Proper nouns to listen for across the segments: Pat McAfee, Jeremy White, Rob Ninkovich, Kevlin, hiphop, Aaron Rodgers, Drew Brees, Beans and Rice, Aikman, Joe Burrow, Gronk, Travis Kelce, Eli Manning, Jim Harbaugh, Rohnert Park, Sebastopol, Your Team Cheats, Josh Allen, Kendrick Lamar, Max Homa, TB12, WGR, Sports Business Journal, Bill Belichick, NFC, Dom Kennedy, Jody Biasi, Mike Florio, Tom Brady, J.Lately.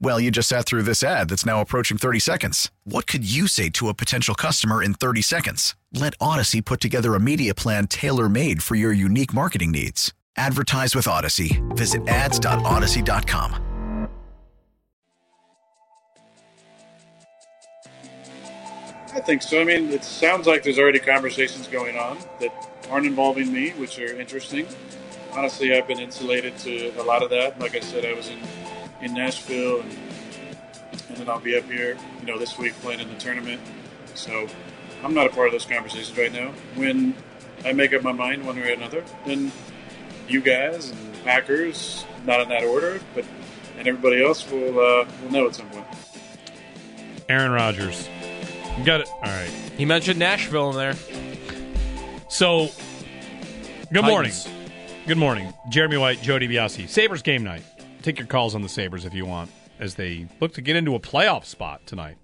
Well, you just sat through this ad that's now approaching 30 seconds. What could you say to a potential customer in 30 seconds? Let Odyssey put together a media plan tailor-made for your unique marketing needs. Advertise with Odyssey. Visit ads.odyssey.com. I think so. I mean, it sounds like there's already conversations going on that aren't involving me, which are interesting. Honestly, I've been insulated to a lot of that. Like I said, I was in Nashville, and then I'll be up here, this week playing in the tournament. So I'm not a part of those conversations right now. When I make up my mind one way or another, then you guys and Packers, not in that order, but and everybody else will know at some point. Aaron Rodgers. Got it. All right. He mentioned Nashville in there. So, good morning. Titans. Good morning. Jeremy White, Jody Biasi. Sabres game night. Take your calls on the Sabres if you want, as they look to get into a playoff spot tonight.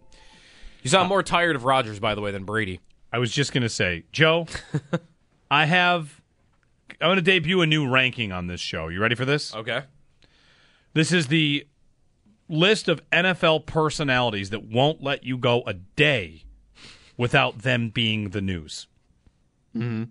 You sound more tired of Rodgers, by the way, than Brady. I was just going to say, Joe, I'm going to debut a new ranking on this show. You ready for this? Okay. This is the list of NFL personalities that won't let you go a day without them being the news. Mm-hmm.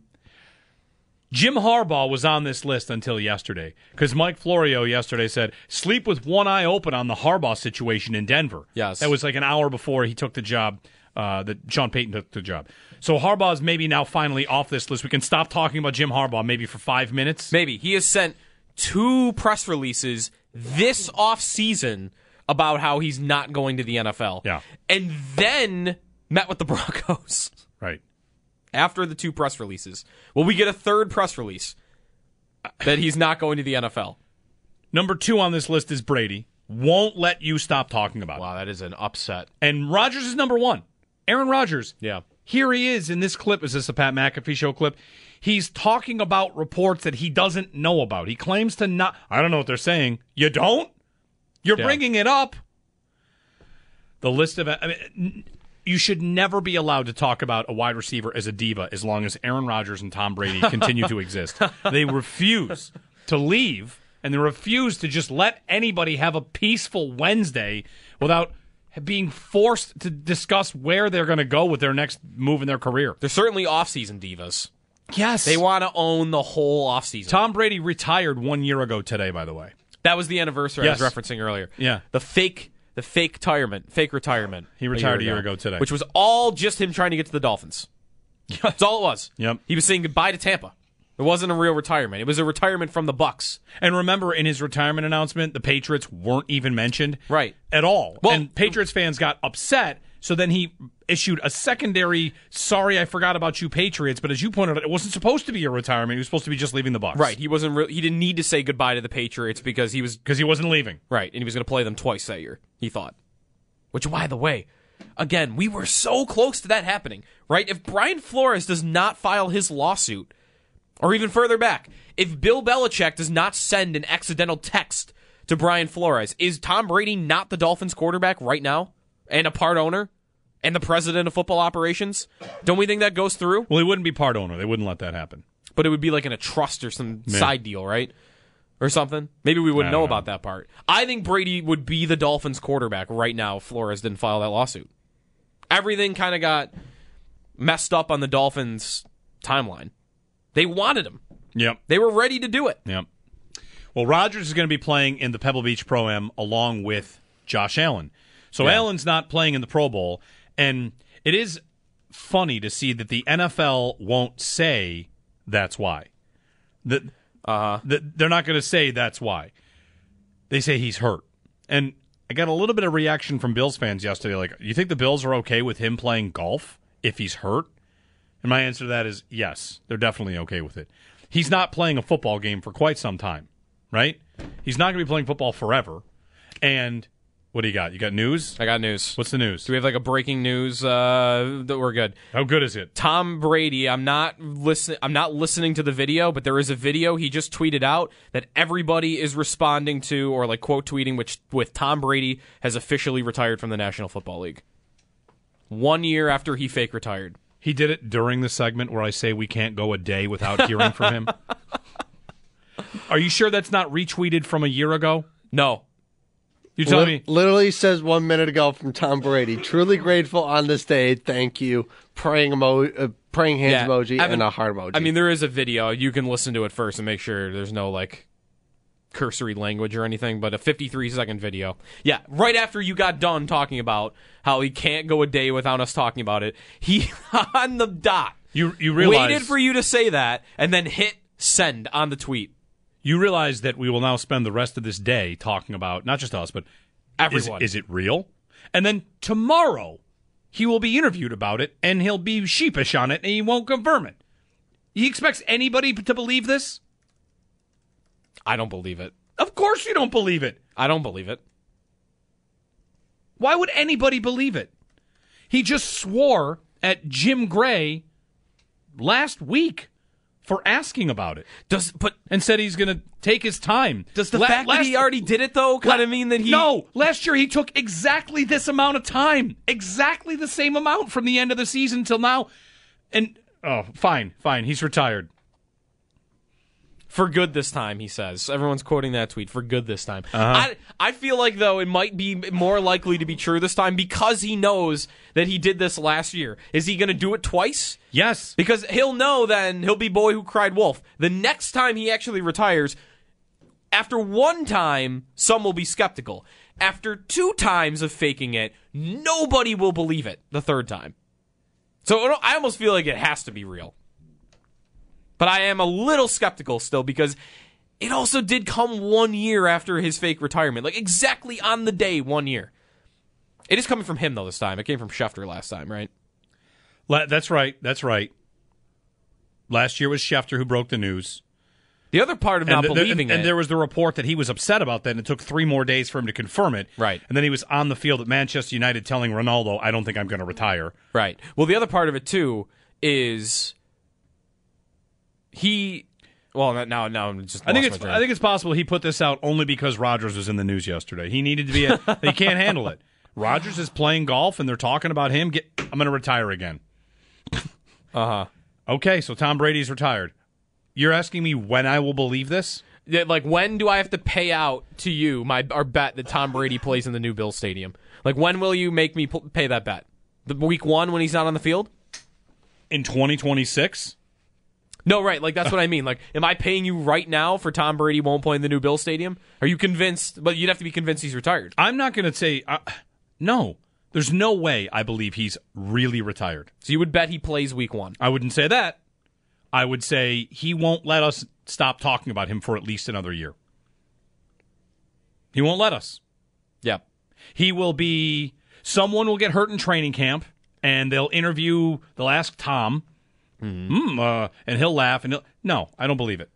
Jim Harbaugh was on this list until yesterday, because Mike Florio yesterday said, sleep with one eye open on the Harbaugh situation in Denver. Yes. That was like an hour before he took the job, that Sean Payton took the job. So Harbaugh's maybe now finally off this list. We can stop talking about Jim Harbaugh maybe for 5 minutes. Maybe. He has sent 2 press releases this offseason about how he's not going to the NFL. Yeah. And then met with the Broncos. Right. After the 2 press releases. Will we get a third press release that he's not going to the NFL? Number 2 on this list is Brady. Won't let you stop talking about it. Wow, that is an upset. And Rodgers is number 1. Aaron Rodgers. Yeah. Here he is in this clip. Is this a Pat McAfee show clip? He's talking about reports that he doesn't know about. He claims to not. I don't know what they're saying. You don't? You're bringing it up. The list of... I mean, you should never be allowed to talk about a wide receiver as a diva as long as Aaron Rodgers and Tom Brady continue to exist. They refuse to leave, and they refuse to just let anybody have a peaceful Wednesday without being forced to discuss where they're going to go with their next move in their career. They're certainly off-season divas. Yes. They want to own the whole offseason. Tom Brady retired 1 year ago today, by the way. That was the anniversary I was referencing earlier. Yeah. The fake retirement. He retired a year ago today. Which was all just him trying to get to the Dolphins. That's all it was. Yep. He was saying goodbye to Tampa. It wasn't a real retirement. It was a retirement from the Bucs. And remember, in his retirement announcement, the Patriots weren't even mentioned at all. Well, and Patriots fans got upset, so then he issued a secondary, sorry, I forgot about you, Patriots. But as you pointed out, it wasn't supposed to be a retirement. He was supposed to be just leaving the Bucs. Right. He didn't need to say goodbye to the Patriots because he wasn't leaving. Right. And he was going to play them twice that year, he thought. Which, by the way, again, we were so close to that happening, right? If Brian Flores does not file his lawsuit, or even further back, if Bill Belichick does not send an accidental text to Brian Flores, is Tom Brady not the Dolphins quarterback right now? And a part owner? And the president of football operations? Don't we think that goes through? Well, he wouldn't be part owner. They wouldn't let that happen. But it would be like in a trust or some side deal, right? Or something. Maybe we wouldn't know about that part. I think Brady would be the Dolphins quarterback right now if Flores didn't file that lawsuit. Everything kind of got messed up on the Dolphins' timeline. They wanted him. Yep. They were ready to do it. Yep. Well, Rodgers is going to be playing in the Pebble Beach Pro-Am along with Josh Allen. So Allen's not playing in the Pro Bowl. And it is funny to see that the NFL won't say that's why. They're not going to say that's why. They say he's hurt. And I got a little bit of reaction from Bills fans yesterday. Like, you think the Bills are okay with him playing golf if he's hurt? And my answer to that is yes, they're definitely okay with it. He's not playing a football game for quite some time, right? He's not going to be playing football forever. And What do you got? You got news? I got news. What's the news? Do we have like a breaking news? That we're good. How good is it? Tom Brady. I'm not listening to the video, but there is a video he just tweeted out that everybody is responding to, or like quote tweeting, which with Tom Brady has officially retired from the National Football League. 1 year after he fake retired. He did it during the segment where I say we can't go a day without hearing from him. Are you sure that's not retweeted from a year ago? No. You tell me. Literally says 1 minute ago from Tom Brady. Truly grateful on this day. Thank you. Praying hands emoji and a heart emoji. I mean, there is a video. You can listen to it first and make sure there's no like cursory language or anything. But a 53-second video. Yeah, right after you got done talking about how he can't go a day without us talking about it, he on the dot. You realize waited for you to say that and then hit send on the tweet. You realize that we will now spend the rest of this day talking about, not just us, but everyone. Is it real? And then tomorrow, he will be interviewed about it, and he'll be sheepish on it, and he won't confirm it. He expects anybody to believe this? I don't believe it. Of course you don't believe it. I don't believe it. Why would anybody believe it? He just swore at Jim Gray last week for asking about it. And said he's going to take his time. Does the fact that he already did it, though, kind of mean that he... No, last year he took exactly this amount of time. Exactly the same amount from the end of the season till now. And, fine. He's retired. For good this time, he says. Everyone's quoting that tweet. For good this time. Uh-huh. I feel like, though, it might be more likely to be true this time because he knows that he did this last year. Is he going to do it twice? Yes. Because he'll know then he'll be boy who cried wolf. The next time he actually retires, after one time, some will be skeptical. After two times of faking it, nobody will believe it the third time. So I almost feel like it has to be real. But I am a little skeptical still because it also did come 1 year after his fake retirement. Like exactly on the day, 1 year. It is coming from him, though, this time. It came from Schefter last time, right? That's right. Last year was Schefter who broke the news. The other part of not believing it. And there was the report that he was upset about that, and it took 3 more days for him to confirm it. Right. And then he was on the field at Manchester United telling Ronaldo, I don't think I'm going to retire. Right. Well, the other part of it, too, is... I think it's possible he put this out only because Rodgers was in the news yesterday. He needed to be. They can't handle it. Rodgers is playing golf, and they're talking about him. I'm going to retire again. Okay, so Tom Brady's retired. You're asking me when I will believe this? Yeah, like when do I have to pay out to you our bet that Tom Brady plays in the new Bills Stadium? Like when will you make me pay that bet? The week one when he's not on the field? In 2026. No, right, like that's what I mean. Like, am I paying you right now for Tom Brady won't play in the new Bills Stadium? Are you convinced? But you'd have to be convinced he's retired. I'm not going to say, no, there's no way I believe he's really retired. So you would bet he plays week one? I wouldn't say that. I would say he won't let us stop talking about him for at least another year. He won't let us. Yeah. Someone will get hurt in training camp, and they'll ask Tom. And he'll laugh. No, I don't believe it.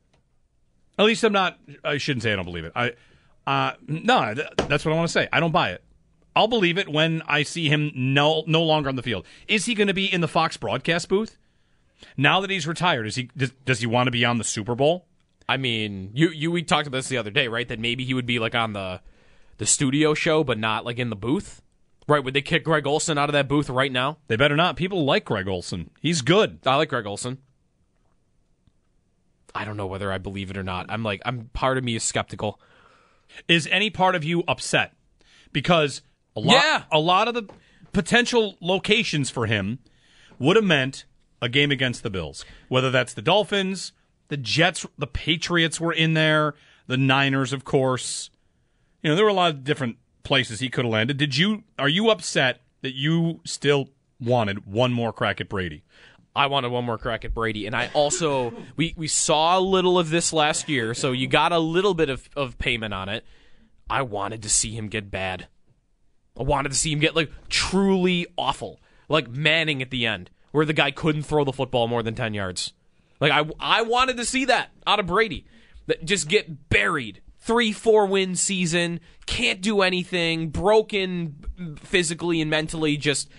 At least I shouldn't say I don't believe it. That's what I want to say. I don't buy it. I'll believe it when I see him no longer on the field. Is he going to be in the Fox broadcast booth? Now that he's retired, does he want to be on the Super Bowl? I mean, we talked about this the other day, right? That maybe he would be like on the studio show, but not like in the booth. Right, would they kick Greg Olson out of that booth right now? They better not. People like Greg Olson. He's good. I like Greg Olson. I don't know whether I believe it or not. Part of me is skeptical. Is any part of you upset? Because a lot of the potential locations for him would have meant a game against the Bills. Whether that's the Dolphins, the Jets, the Patriots were in there, the Niners, of course. You know, there were a lot of different places he could have landed. Are you upset that you still wanted one more crack at Brady? I wanted one more crack at Brady, and I also we saw a little of this last year, so you got a little bit of payment on it. I wanted to see him get bad. I wanted to see him get like truly awful, like Manning at the end, where the guy couldn't throw the football more than 10 yards. Like I wanted to see that out of Brady, that just get buried. 3-4 win season, can't do anything, broken physically and mentally. Just,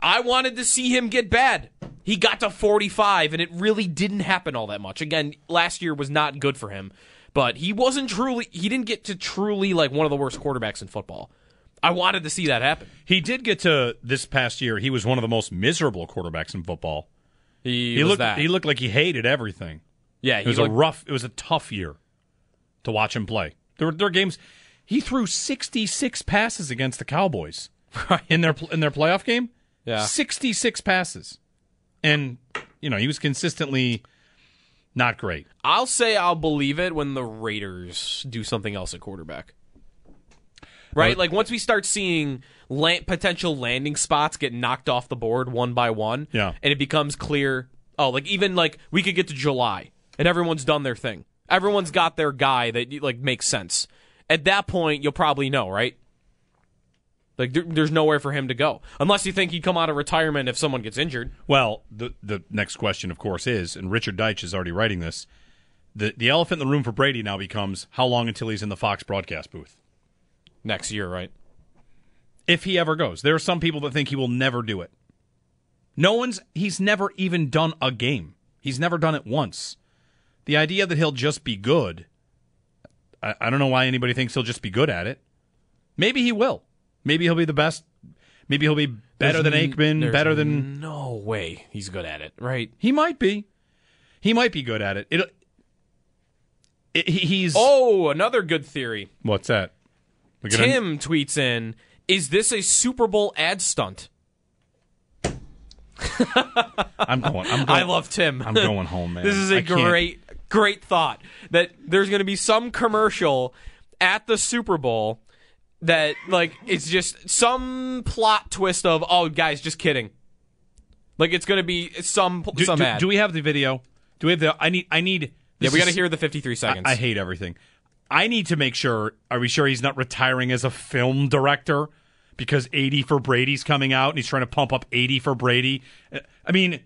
I wanted to see him get bad. He got to 45, and it really didn't happen all that much. Again, last year was not good for him, but he didn't get to truly like one of the worst quarterbacks in football. I wanted to see that happen. He did get to, this past year, he was one of the most miserable quarterbacks in football. He looked like he hated everything. Yeah, it was a tough year to watch him play. There were games he threw 66 passes against the Cowboys in their playoff game. Yeah. 66 passes. And he was consistently not great. I'll say I'll believe it when the Raiders do something else at quarterback. Right? Like, once we start seeing potential landing spots get knocked off the board one by one, yeah, and it becomes clear, we could get to July, and everyone's done their thing. Everyone's got their guy that, makes sense. At that point, you'll probably know, right? Like, there's nowhere for him to go. Unless you think he'd come out of retirement if someone gets injured. Well, the next question, of course, is, and Richard Deitch is already writing this, the elephant in the room for Brady now becomes, how long until he's in the Fox broadcast booth? Next year, right? If he ever goes. There are some people that think he will never do it. He's never even done a game. He's never done it once. The idea that he'll just be good, I don't know why anybody thinks he'll just be good at it. Maybe he will. Maybe he'll be the best. Maybe he'll be better than Aikman, better than... No way he's good at it, right? He might be. He might be good at it. Oh, another good theory. What's that? Tim tweets in, is this a Super Bowl ad stunt? I'm going. I love Tim. I'm going home, man. This is a great thought, that there's going to be some commercial at the Super Bowl that, it's just some plot twist of, oh, guys, just kidding. It's going to be some ad. Do we have the video? Do we have the... I need yeah, we got to hear the 53 seconds. I hate everything. I need to make sure, are we sure he's not retiring as a film director because 80 for Brady's coming out and he's trying to pump up 80 for Brady? I mean,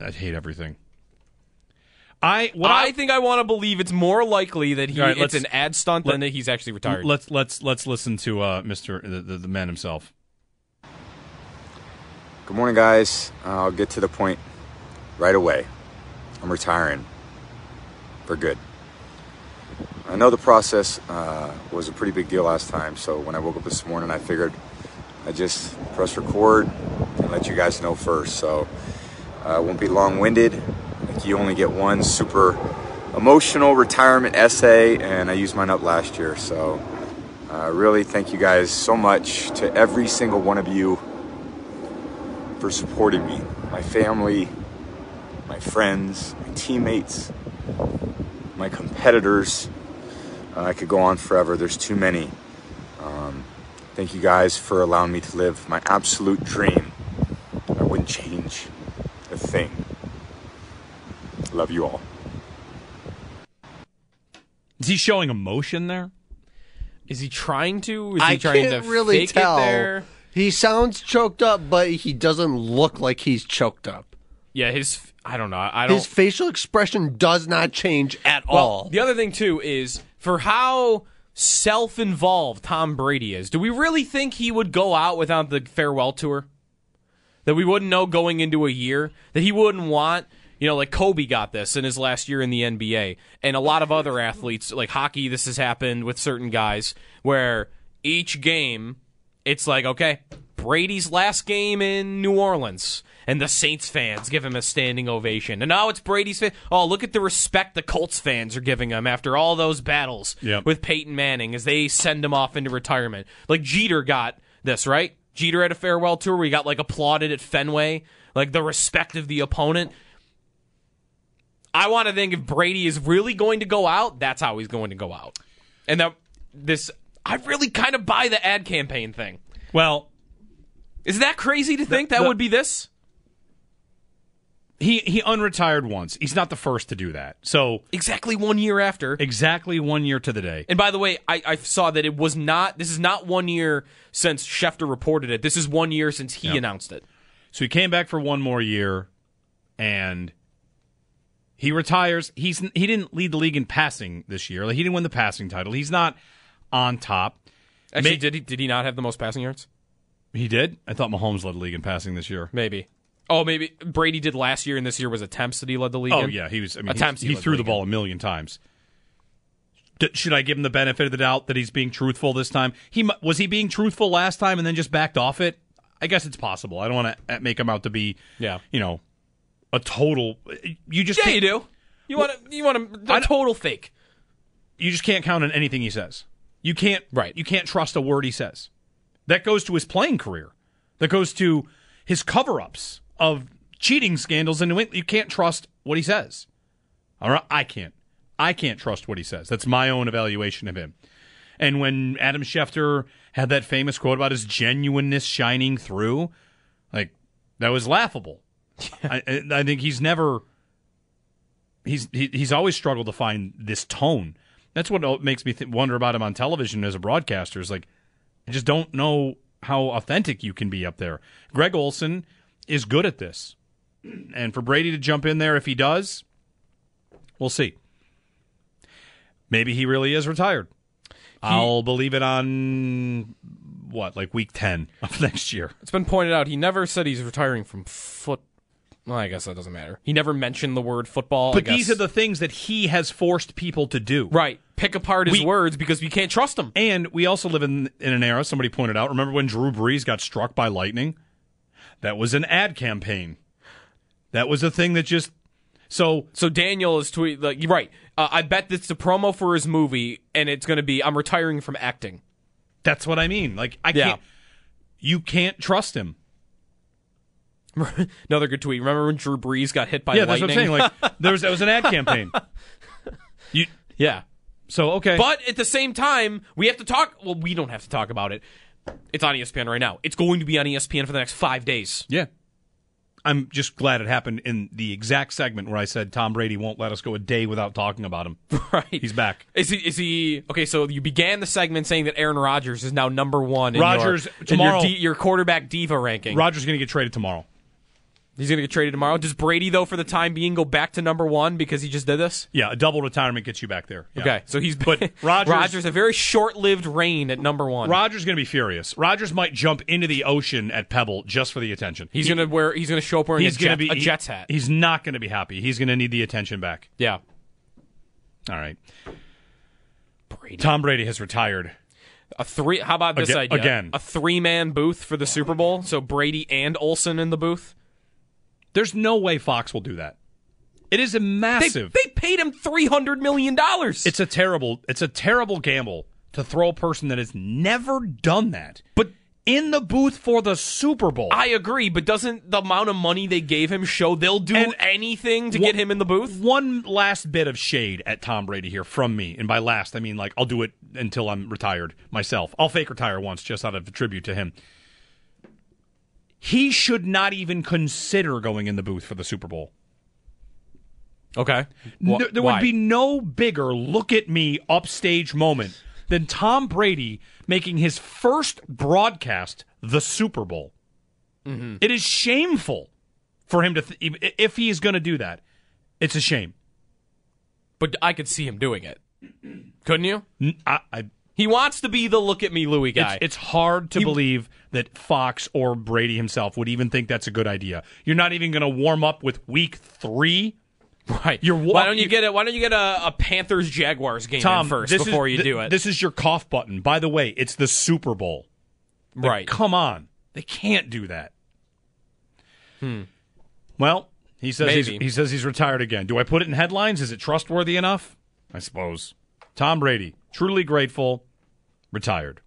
I hate everything. I think I want to believe it's more likely that it's an ad stunt than that he's actually retired. Let's listen to Mr. the man himself. Good morning, guys. I'll get to the point right away. I'm retiring for good. I know the process was a pretty big deal last time, so when I woke up this morning, I figured I'd just press record and let you guys know first. So I won't be long-winded. You only get one super emotional retirement essay, and I used mine up last year. So really thank you guys so much, to every single one of you, for supporting me, my family, my friends, my teammates, my competitors. I could go on forever. There's too many. Thank you guys for allowing me to live my absolute dream. I wouldn't change a thing. Love you all. Is he showing emotion there? Is he trying to? Is he trying to really fake it there? He sounds choked up, but he doesn't look like he's choked up. Yeah, I don't know. His facial expression does not change at all. The other thing, too, is for how self-involved Tom Brady is, do we really think he would go out without the farewell tour? That we wouldn't know going into a year? That he wouldn't want... Kobe got this in his last year in the NBA, and a lot of other athletes, like hockey, this has happened with certain guys, where each game, it's like, okay, Brady's last game in New Orleans, and the Saints fans give him a standing ovation. And now it's Brady's fan. Oh, look at the respect the Colts fans are giving him after all those battles with Peyton Manning as they send him off into retirement. Like, Jeter got this, right? Jeter had a farewell tour where he got, applauded at Fenway, the respect of the opponent. I want to think if Brady is really going to go out, that's how he's going to go out. And I really kind of buy the ad campaign thing. Well, is that crazy to think that would be this? He unretired once. He's not the first to do that. So exactly 1 year after. Exactly 1 year to the day. And by the way, I saw that it was not. This is not 1 year since Schefter reported it. This is 1 year since he announced it. So he came back for one more year, and He retires. He didn't lead the league in passing this year. Like, he didn't win the passing title. He's not on top. Actually, did he not have the most passing yards? He did? I thought Mahomes led the league in passing this year. Maybe. Oh, maybe Brady did last year, and this year was attempts that he led the league in. Yeah. He was. I mean, he threw the ball a million times. Should I give him the benefit of the doubt that he's being truthful this time? Was he being truthful last time and then just backed off it? I guess it's possible. I don't want to make him out to be, a total. You just you do. You want a total fake. You just can't count on anything he says. You can't. Right. You can't trust a word he says. That goes to his playing career. That goes to his cover-ups of cheating scandals in New England. You can't trust what he says. All right, I can't trust what he says. That's my own evaluation of him. And when Adam Schefter had that famous quote about his genuineness shining through, like, that was laughable. I think he's never he's always struggled to find this tone. That's what makes me wonder about him on television as a broadcaster. Is like, I just don't know how authentic you can be up there. Greg Olson is good at this. And for Brady to jump in there if he does, we'll see. Maybe he really is retired. I'll believe it on, week 10 of next year. It's been pointed out, he never said he's retiring from football. Well, I guess that doesn't matter. He never mentioned the word football. But these are the things that he has forced people to do. Right. Pick apart his words because we can't trust them. And we also live in an era, somebody pointed out, remember when Drew Brees got struck by lightning? That was an ad campaign. That was a thing that just... So Daniel is tweeting, like, right, I bet it's the promo for his movie, and it's going to be, I'm retiring from acting. That's what I mean. Like, I can't. You can't trust him. Another good tweet. Remember when Drew Brees got hit by lightning? Yeah, that's what I'm saying. Like, that was an ad campaign. Yeah. So, okay. But at the same time, we have to talk. Well, we don't have to talk about it. It's on ESPN right now. It's going to be on ESPN for the next 5 days. Yeah. I'm just glad it happened in the exact segment where I said Tom Brady won't let us go a day without talking about him. Right. He's back. Is he okay, so you began the segment saying that Aaron Rodgers is now number one in your quarterback diva ranking. Rodgers is going to get traded tomorrow. He's going to get traded tomorrow. Does Brady, though, for the time being, go back to number one because he just did this? Yeah, a double retirement gets you back there. Yeah. Okay, so he's... But Rodgers, a very short-lived reign at number one. Rodgers is going to be furious. Rodgers might jump into the ocean at Pebble just for the attention. He's going to show up wearing a Jets hat. He's not going to be happy. He's going to need the attention back. Yeah. All right. Brady. Tom Brady has retired. How about this idea? Again. A three-man booth for the Super Bowl, so Brady and Olsen in the booth. There's no way Fox will do that. It is a massive. They paid him $300 million. It's a terrible gamble to throw a person that has never done that. But in the booth for the Super Bowl. I agree, but doesn't the amount of money they gave him show they'll do anything to get him in the booth? One last bit of shade at Tom Brady here from me. And by last, I mean, like, I'll do it until I'm retired myself. I'll fake retire once just out of tribute to him. He should not even consider going in the booth for the Super Bowl. Okay. There would be no bigger look-at-me upstage moment than Tom Brady making his first broadcast the Super Bowl. Mm-hmm. It is shameful for him to... if he is going to do that, it's a shame. But I could see him doing it. Couldn't you? He wants to be the look-at-me Louie guy. It's hard to believe that Fox or Brady himself would even think that's a good idea. You're not even going to warm up with week 3. Right. Why don't you get a Panthers-Jaguars game Tom, in first before you do it? This is your cough button. By the way, it's the Super Bowl. Like, right. Come on. They can't do that. Well, he says he's retired again. Do I put it in headlines? Is it trustworthy enough? I suppose. Tom Brady, truly grateful, retired.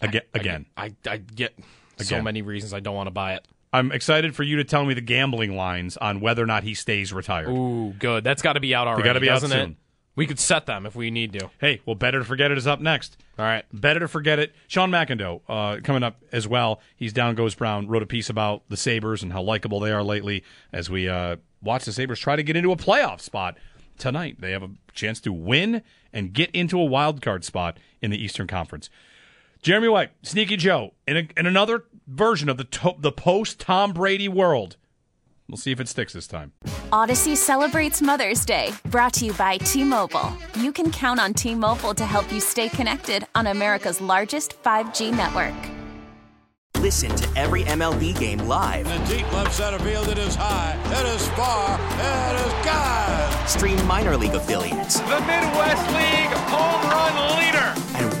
Again. I get so many reasons I don't want to buy it. I'm excited for you to tell me the gambling lines on whether or not he stays retired. Ooh, good. That's got to be out already. Got to be out soon. We could set them if we need to. Hey, well, Better to Forget It is up next. All right. Better to Forget It. Sean McIndoe coming up as well. He's Down Goes Brown, wrote a piece about the Sabres and how likable they are lately as we watch the Sabres try to get into a playoff spot. Tonight, they have a chance to win and get into a wild card spot in the Eastern Conference. Jeremy White, Sneaky Joe, in another version of the post-Tom Brady world. We'll see if it sticks this time. Odyssey celebrates Mother's Day, brought to you by T-Mobile. You can count on T-Mobile to help you stay connected on America's largest 5G network. Listen to every MLB game live. In the deep left center field, it is high, it is far, it is gone. Stream minor league affiliates. The Midwest League home run leader. And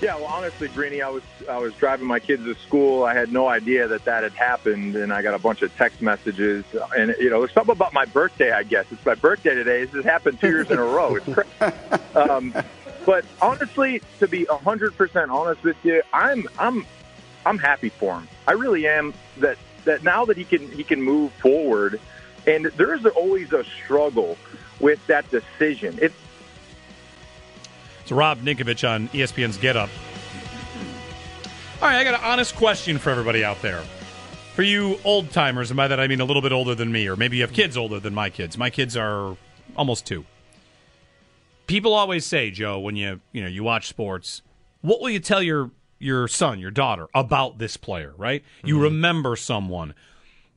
Yeah, well, honestly, Greeny, I was driving my kids to school. I had no idea that had happened, and I got a bunch of text messages. And, you know, there's something about my birthday, I guess. It's my birthday today. This has happened 2 years in a row. It's crazy. But honestly, to be 100% honest with you, I'm happy for him. I really am. That now that he can move forward, and there is always a struggle with that decision. It's Rob Ninkovich on ESPN's Get Up. All right, I got an honest question for everybody out there. For you old-timers, and by that I mean a little bit older than me, or maybe you have kids older than my kids. My kids are almost two. People always say, Joe, when you watch sports, what will you tell your son, your daughter, about this player, right? Mm-hmm. You remember someone.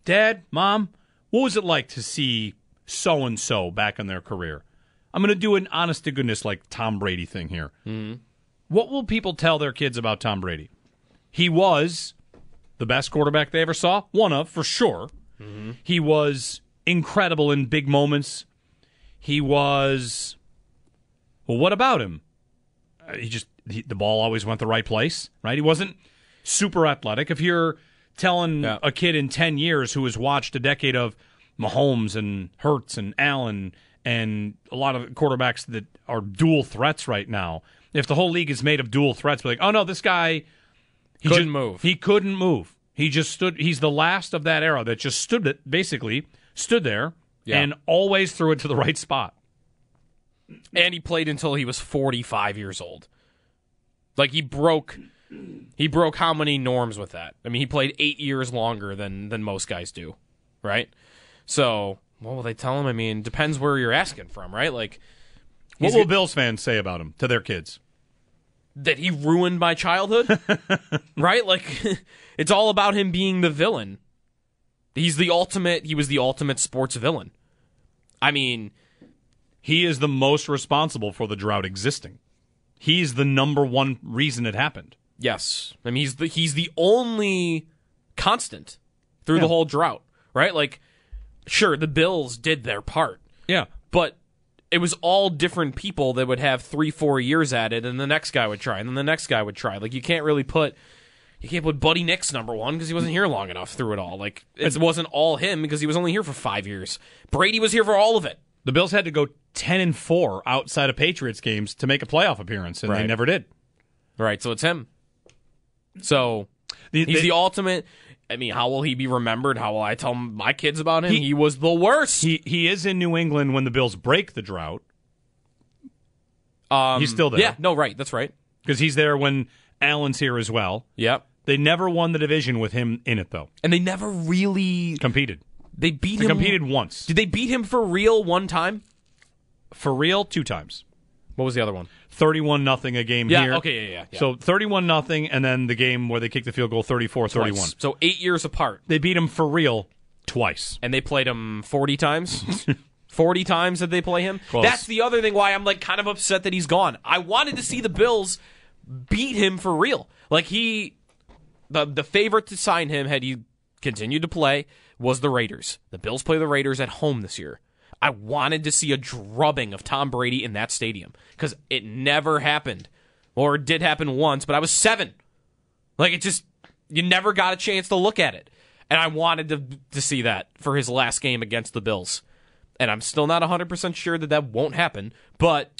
Dad, Mom, what was it like to see so-and-so back in their career? I'm going to do an honest-to-goodness, like, Tom Brady thing here. Mm-hmm. What will people tell their kids about Tom Brady? He was the best quarterback they ever saw, one of, for sure. Mm-hmm. He was incredible in big moments. He was... Well, what about him? The ball always went the right place, right? He wasn't super athletic. If you're telling a kid in 10 years who has watched a decade of Mahomes and Hurts and Allen... and a lot of quarterbacks that are dual threats right now. If the whole league is made of dual threats, we're like, oh no, this guy couldn't move. He couldn't move. He just stood. He's the last of that era that just stood there, and always threw it to the right spot. And he played until he was 45 years old. Like he broke how many norms with that? I mean, he played 8 years longer than most guys do, right? So. What will they tell him? I mean, depends where you're asking from, right? Like, what will Bills fans say about him to their kids? That he ruined my childhood, right? Like, it's all about him being the villain. He was the ultimate sports villain. I mean, he is the most responsible for the drought existing. He's the number one reason it happened. Yes, I mean he's the only constant through the whole drought, right? Like. Sure, the Bills did their part. Yeah. But it was all different people that would have 3-4 years at it, and the next guy would try, and then the next guy would try. Like, you can't put Buddy Nix number one because he wasn't here long enough through it all. Like, it wasn't all him because he was only here for 5 years. Brady was here for all of it. The Bills had to go 10-4 outside of Patriots games to make a playoff appearance, and they never did. Right, so it's him. So, he's the ultimate... I mean, how will he be remembered? How will I tell my kids about him? He was the worst. He is in New England when the Bills break the drought. He's still there. Yeah, no, right. That's right. Because he's there when Allen's here as well. Yep. They never won the division with him in it, though. And they never really... competed. They beat him... competed once. Did they beat him for real one time? For real, 2 times. What was the other one? 31-0 a game here. Okay, yeah. So 31-0, and then the game where they kicked the field goal, 34-31. So 8 years apart. They beat him for real twice. And they played him 40 times? 40 times did they play him? Close. That's the other thing why I'm like kind of upset that he's gone. I wanted to see the Bills beat him for real. Like the favorite to sign him, had he continued to play, was the Raiders. The Bills play the Raiders at home this year. I wanted to see a drubbing of Tom Brady in that stadium because it never happened, or it did happen once, but I was 7. Like, it just, you never got a chance to look at it, and I wanted to see that for his last game against the Bills, and I'm still not 100% sure that won't happen, but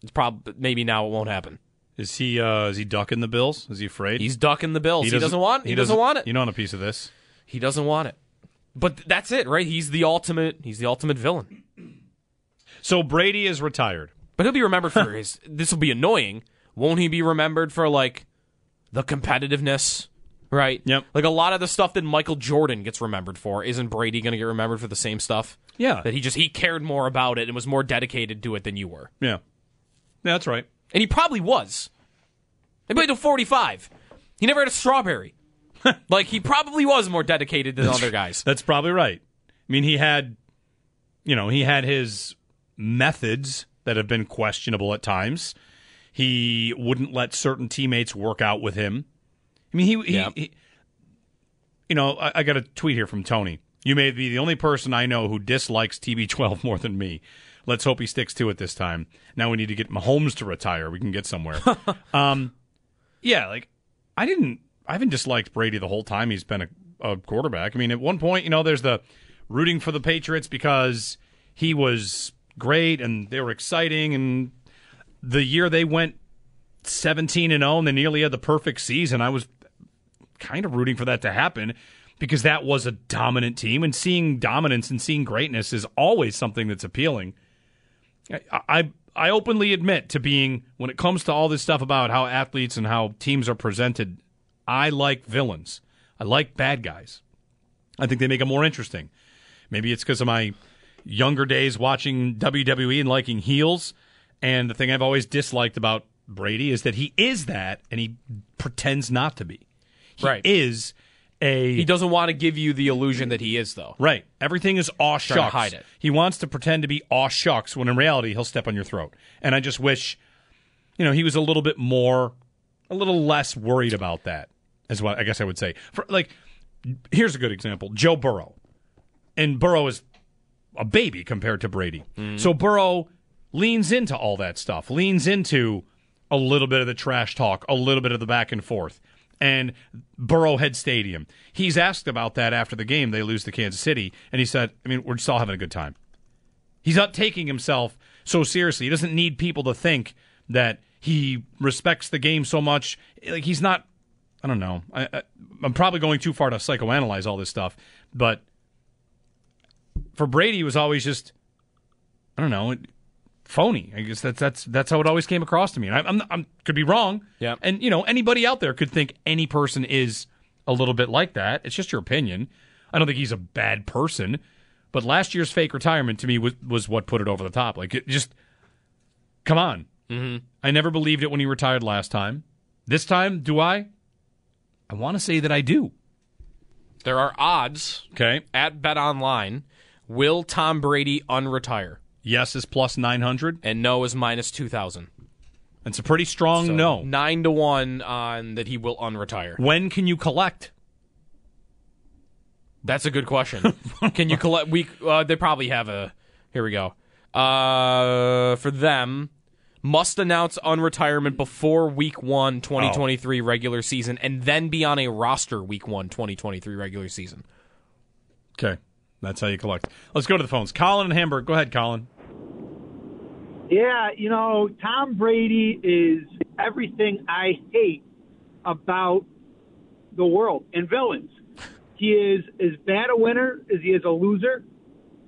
it's probably, maybe now it won't happen. Is he ducking the Bills? Is he afraid? He's ducking the Bills. He doesn't want it. You don't want a piece of this. He doesn't want it. But that's it, right? He's the ultimate villain. So Brady is retired. But he'll be remembered for his... This will be annoying. Won't he be remembered for, like, the competitiveness, right? Yep. Like a lot of the stuff that Michael Jordan gets remembered for, isn't Brady going to get remembered for the same stuff? Yeah. That he cared more about it and was more dedicated to it than you were. Yeah. Yeah, that's right. And he probably was. He played till 45. He never had a strawberry. Like, he probably was more dedicated than other guys. That's probably right. I mean, he had his methods that have been questionable at times. He wouldn't let certain teammates work out with him. I mean, I got a tweet here from Tony. You may be the only person I know who dislikes TB12 more than me. Let's hope he sticks to it this time. Now we need to get Mahomes to retire. We can get somewhere. I haven't disliked Brady the whole time he's been a quarterback. I mean, at one point, there's the rooting for the Patriots because he was great and they were exciting. And the year they went 17-0 and they nearly had the perfect season, I was kind of rooting for that to happen because that was a dominant team. And seeing dominance and seeing greatness is always something that's appealing. I openly admit to being, when it comes to all this stuff about how athletes and how teams are presented, I like villains. I like bad guys. I think they make them more interesting. Maybe it's because of my younger days watching WWE and liking heels. And the thing I've always disliked about Brady is that he is that, and he pretends not to be. He doesn't want to give you the illusion that he is, though. Right. Everything is aw shucks. Trying to hide it. He wants to pretend to be aw shucks when in reality he'll step on your throat. And I just wish, he was a little less worried about that. Is what I guess I would say. Here's a good example. Joe Burrow. And Burrow is a baby compared to Brady. Mm-hmm. So Burrow leans into all that stuff, leans into a little bit of the trash talk, a little bit of the back and forth. And Burrowhead Stadium. He's asked about that after the game. They lose to Kansas City. And he said, we're just all having a good time. He's not taking himself so seriously. He doesn't need people to think that he respects the game so much. Like, he's not... I don't know. I'm probably going too far to psychoanalyze all this stuff, but for Brady, it was always just, I don't know, phony. I guess that's how it always came across to me. And I'm could be wrong. Yeah. And anybody out there could think any person is a little bit like that. It's just your opinion. I don't think he's a bad person, but last year's fake retirement to me was what put it over the top. Like, it just, come on. Mm-hmm. I never believed it when he retired last time. This time, do I? I want to say that I do. There are odds. Okay. At BetOnline, will Tom Brady unretire? Yes is plus 900. And no is minus 2,000. That's a pretty strong 9-1 on that he will unretire. When can you collect? That's a good question. Can you collect? They probably have here we go. For them... must announce unretirement before Week 1, 2023 regular season, and then be on a roster Week 1, 2023 regular season. Okay. That's how you collect. Let's go to the phones. Colin in Hamburg. Go ahead, Colin. Yeah, Tom Brady is everything I hate about the world and villains. He is as bad a winner as he is a loser.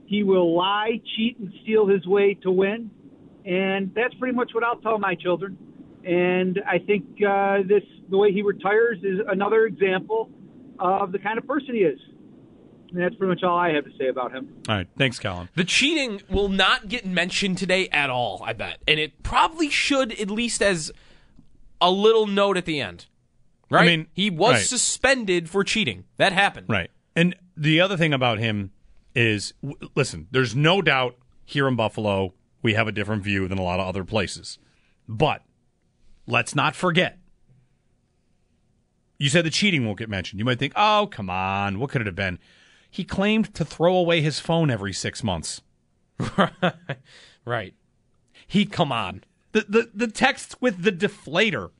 He will lie, cheat, and steal his way to win. And that's pretty much what I'll tell my children. And I think the way he retires is another example of the kind of person he is. And that's pretty much all I have to say about him. All right. Thanks, Colin. The cheating will not get mentioned today at all, I bet. And it probably should, at least as a little note at the end. Right? I mean, he was suspended for cheating. That happened. Right. And the other thing about him is, listen, there's no doubt here in Buffalo – we have a different view than a lot of other places. But let's not forget. You said the cheating won't get mentioned. You might think, oh, come on, what could it have been? He claimed to throw away his phone every 6 months. Right. Come on. The text with the deflator.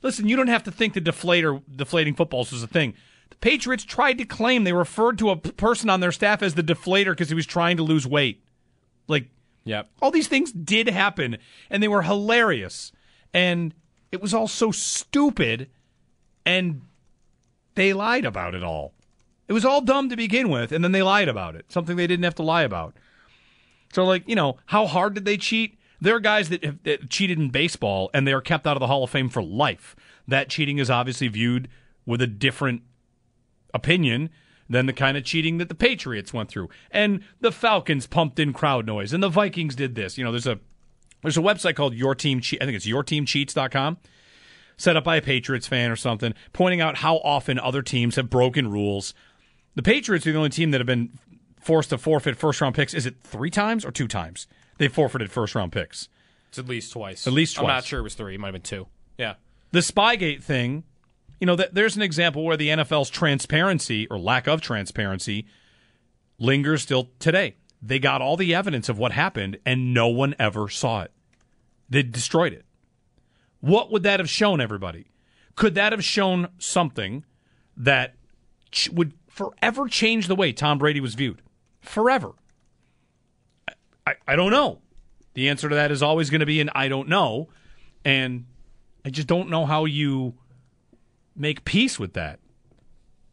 Listen, you don't have to think the deflating footballs was a thing. The Patriots tried to claim they referred to a person on their staff as the deflator because he was trying to lose weight. Like, yep. All these things did happen, and they were hilarious. And it was all so stupid, and they lied about it all. It was all dumb to begin with, and then they lied about it, something they didn't have to lie about. So, how hard did they cheat? There are guys that have cheated in baseball, and they are kept out of the Hall of Fame for life. that cheating is obviously viewed with a different opinion than the kind of cheating that the Patriots went through. And the Falcons pumped in crowd noise, and the Vikings did this. You know, there's a website called Your Team Cheats. I think it's yourteamcheats.com, set up by a Patriots fan or something, pointing out how often other teams have broken rules. The Patriots are the only team that have been forced to forfeit first-round picks. Is it 3 times or 2 times? They forfeited first-round picks. It's at least twice. I'm not sure it was 3. It might have been 2. Yeah. The Spygate thing, you know, there's an example where the NFL's transparency or lack of transparency lingers still today. They got all the evidence of what happened, and no one ever saw it. They destroyed it. What would that have shown everybody? Could that have shown something that would forever change the way Tom Brady was viewed? Forever. I don't know. The answer to that is always going to be an I don't know. And I just don't know how you make peace with that.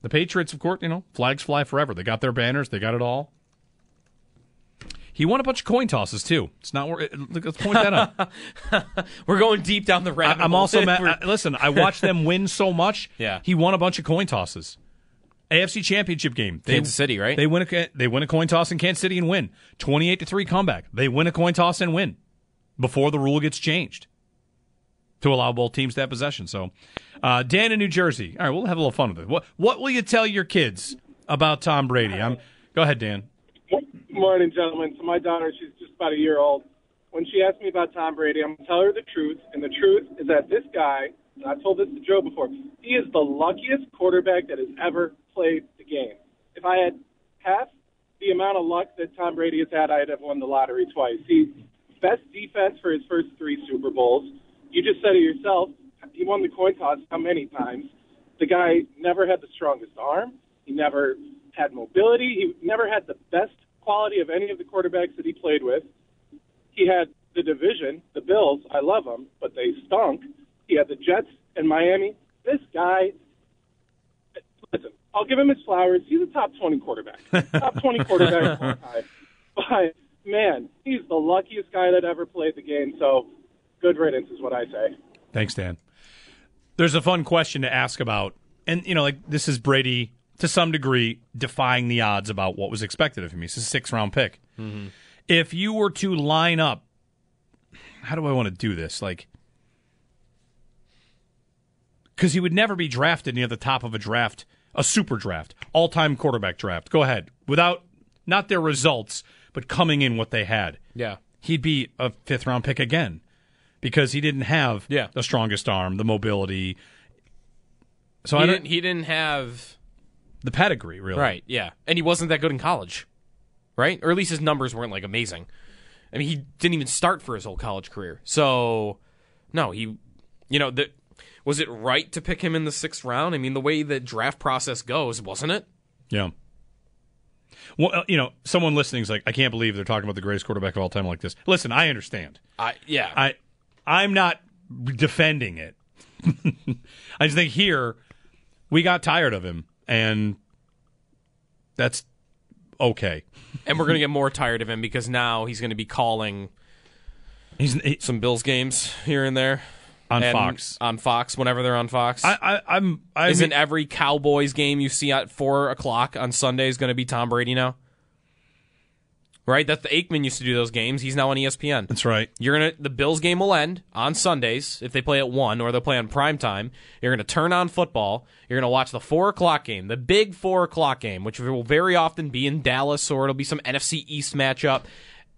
The Patriots, of course, you know, flags fly forever. They got their banners. They got it all. He won a bunch of coin tosses, too. It's not. Let's point that out. We're going deep down the rabbit hole. I'm also mad. Listen, I watched them win so much. Yeah. He won a bunch of coin tosses. AFC Championship game. Kansas City, right? They win a coin toss in Kansas City and win. 28-3 comeback. They win a coin toss and win before the rule gets changed to allow both teams to have possession. So, Dan in New Jersey. All right, we'll have a little fun with it. What will you tell your kids about Tom Brady? Go ahead, Dan. Good morning, gentlemen. So my daughter, she's just about a year old. When she asked me about Tom Brady, I'm going to tell her the truth, and the truth is that this guy, and I've told this to Joe before, he is the luckiest quarterback that has ever played the game. If I had half the amount of luck that Tom Brady has had, I'd have won the lottery twice. He's best defense for his first 3 Super Bowls. You just said it yourself, he won the coin toss how many times? The guy never had the strongest arm. He never had mobility. He never had the best quality of any of the quarterbacks that he played with. He had the division, the Bills, I love them, but they stunk. He had the Jets and Miami. This guy, listen, I'll give him his flowers. He's a top 20 quarterback. Top 20 quarterback. But, man, he's the luckiest guy that ever played the game. So good riddance is what I say. Thanks, Dan. There's a fun question to ask about. And, you know, like, this is Brady, to some degree, defying the odds about what was expected of him. He's a 6th-round pick. Mm-hmm. If you were to line up, how do I want to do this? Like, because he would never be drafted near the top of a draft, a super draft, all-time quarterback draft. Go ahead. Without, not their results, but coming in what they had. Yeah. He'd be a 5th-round pick again because he didn't have the strongest arm, the mobility. So he didn't have the pedigree, really. Right, yeah. And he wasn't that good in college, right? Or at least his numbers weren't, like, amazing. I mean, he didn't even start for his whole college career. So, no, he, you know, was it right to pick him in the 6th round? I mean, the way the draft process goes, wasn't it? Yeah. Well, you know, someone listening is like, I can't believe they're talking about the greatest quarterback of all time like this. Listen, I understand. I'm not defending it. I just think here we got tired of him. And that's okay. And we're going to get more tired of him because now he's going to be calling some Bills games here and there. On Fox, whenever they're on Fox. Isn't every Cowboys game you see at 4 o'clock on Sunday is going to be Tom Brady now? Right? That's the Aikman used to do those games. He's now on ESPN. That's right. The Bills game will end on Sundays if they play at 1 or they'll play on primetime. You're going to turn on football. You're going to watch the 4 o'clock game, the big 4 o'clock game, which will very often be in Dallas or it'll be some NFC East matchup.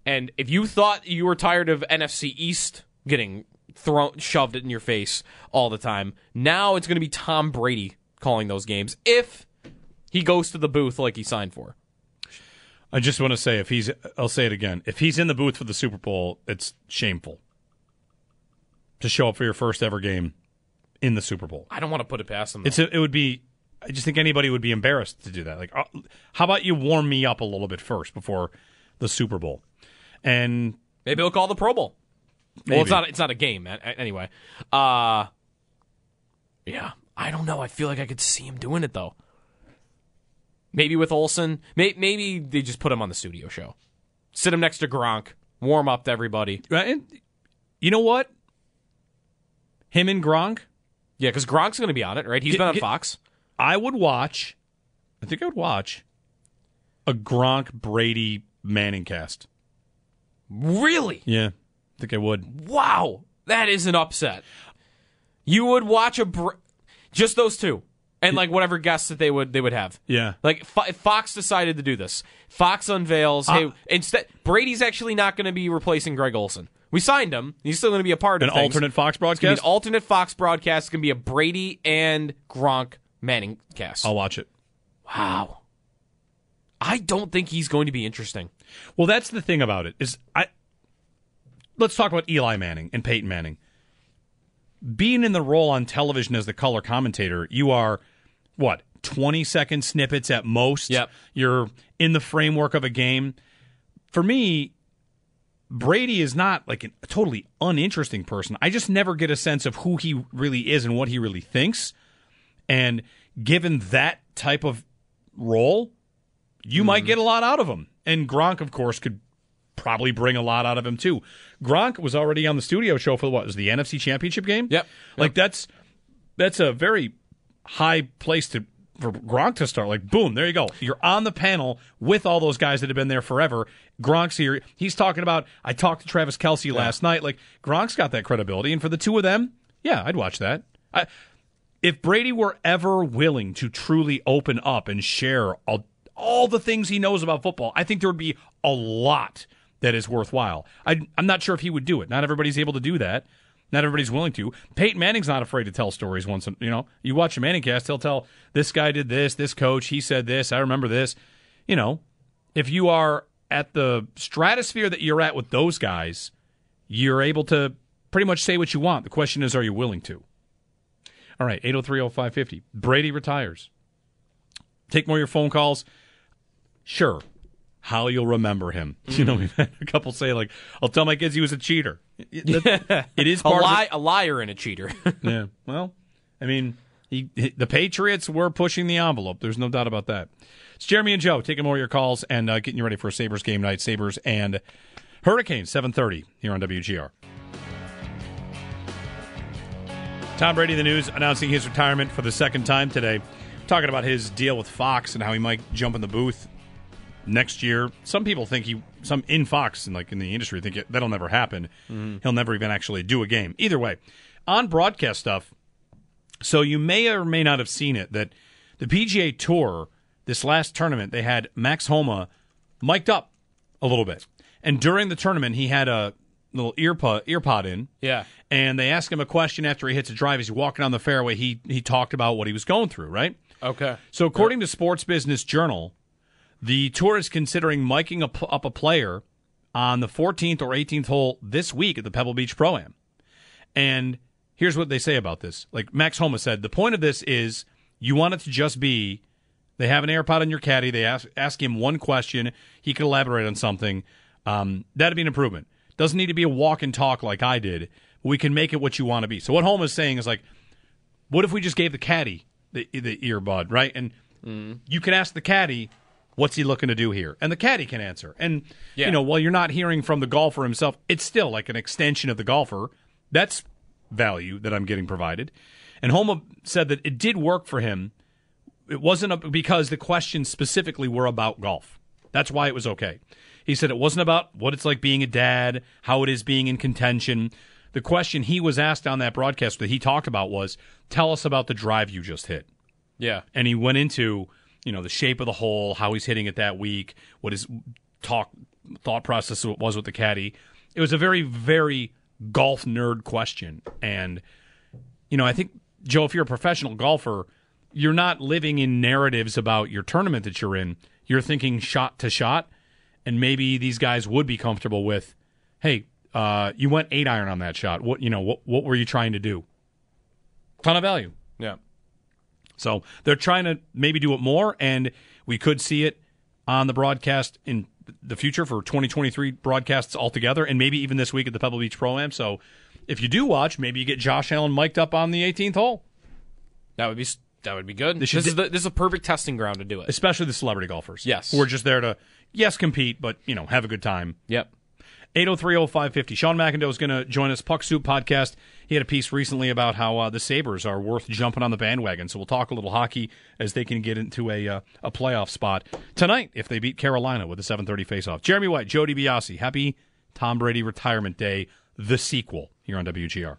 And if you thought you were tired of NFC East getting shoved it in your face all the time, now it's going to be Tom Brady calling those games if he goes to the booth like he signed for. I just want to say, I'll say it again. If he's in the booth for the Super Bowl, it's shameful to show up for your first ever game in the Super Bowl. I don't want to put it past him. I just think anybody would be embarrassed to do that. Like, how about you warm me up a little bit first before the Super Bowl? And maybe he'll call the Pro Bowl. Maybe. Well, it's not a game, man. Anyway. Yeah, I don't know. I feel like I could see him doing it, though. Maybe with Olson. Maybe they just put him on the studio show. Sit him next to Gronk. Warm up to everybody. Right? You know what? Him and Gronk Yeah, because Gronk's going to be on it, right? He's been on Fox. I think I would watch a Gronk, Brady, Manning cast. Really? Yeah, I think I would. Wow, that is an upset. You would watch just those two, and like whatever guests that they would have. Yeah, like Fox decided to do this. Fox unveils. Hey, instead, Brady's actually not going to be replacing Greg Olson. We signed him. He's still going to be a part of an alternate Fox broadcast. It's an alternate Fox broadcast. It's going to be a Brady and Gronk Manning cast. I'll watch it. Wow. I don't think he's going to be interesting. Well, that's the thing about it. Let's talk about Eli Manning and Peyton Manning. Being in the role on television as the color commentator, you are, 20-second snippets at most? Yep. You're in the framework of a game. For me, Brady is not like a totally uninteresting person. I just never get a sense of who he really is and what he really thinks. And given that type of role, you might get a lot out of him. And Gronk, of course, could probably bring a lot out of him, too. Gronk was already on the studio show for what was the NFC Championship game? Yep. Like, that's a very high place for Gronk to start. Like, boom, there you go. You're on the panel with all those guys that have been there forever. Gronk's here. He's talking about, I talked to Travis Kelce last night. Like, Gronk's got that credibility. And for the two of them, yeah, I'd watch that. If Brady were ever willing to truly open up and share all the things he knows about football, I think there would be a lot that is worthwhile. I'm not sure if he would do it. Not everybody's able to do that. Not everybody's willing to. Peyton Manning's not afraid to tell stories once. You watch a Manning cast, he'll tell, this guy did this, this coach, he said this, I remember this. If you are at the stratosphere that you're at with those guys, you're able to pretty much say what you want. The question is, are you willing to? All right, 803-0550. Brady retires. Take more of your phone calls. Sure, how you'll remember him. Mm-hmm. We've had a couple say, like, I'll tell my kids he was a cheater. It is part a liar and a cheater. Yeah, well, I mean, the Patriots were pushing the envelope. There's no doubt about that. It's Jeremy and Joe taking more of your calls and getting you ready for Sabres game night. Sabres and Hurricanes, 7:30 here on WGR. Tom Brady in the news announcing his retirement for the second time today. Talking about his deal with Fox and how he might jump in the booth next year. Some people think some in Fox and like in the industry think that'll never happen. Mm-hmm. He'll never even actually do a game. Either way, on broadcast stuff, so you may or may not have seen it, that the PGA Tour, this last tournament, they had Max Homa mic'd up a little bit. And during the tournament, he had a little earpod in. Yeah. And they asked him a question after he hits a drive. As he's walking down the fairway, he talked about what he was going through, right? Okay. So according to Sports Business Journal, the tour is considering miking up a player on the 14th or 18th hole this week at the Pebble Beach Pro-Am. And here's what they say about this. Like Max Homa said, the point of this is you want it to just be they have an AirPod in your caddy. They ask him one question. He can elaborate on something. That'd be an improvement. Doesn't need to be a walk and talk like I did. We can make it what you want to be. So what Homa is saying is like, what if we just gave the caddy the earbud, right? And you can ask the caddy, what's he looking to do here? And the caddy can answer. And, while you're not hearing from the golfer himself, it's still like an extension of the golfer. That's value that I'm getting provided. And Homa said that it did work for him. It wasn't because the questions specifically were about golf. That's why it was okay. He said it wasn't about what it's like being a dad, how it is being in contention. The question he was asked on that broadcast that he talked about was, tell us about the drive you just hit. Yeah. And he went into the shape of the hole, how he's hitting it that week, what his thought process was with the caddy. It was a very, very golf nerd question. And, I think, Joe, if you're a professional golfer, you're not living in narratives about your tournament that you're in. You're thinking shot to shot, and maybe these guys would be comfortable with, hey, you went 8-iron on that shot. What were you trying to do? Ton of value. Yeah. So they're trying to maybe do it more, and we could see it on the broadcast in the future for 2023 broadcasts altogether, and maybe even this week at the Pebble Beach Pro-Am. So if you do watch, maybe you get Josh Allen mic'd up on the 18th hole. That would be good. This is a perfect testing ground to do it. Especially the celebrity golfers. Yes. Who are just there to, compete, but, have a good time. Yep. 803-0550. Sean McIndoe is going to join us. Puck Soup Podcast. He had a piece recently about how the Sabres are worth jumping on the bandwagon. So we'll talk a little hockey as they can get into a playoff spot tonight if they beat Carolina with a 7:30 faceoff. Jeremy White, Jody Biasi. Happy Tom Brady Retirement Day, the sequel here on WGR.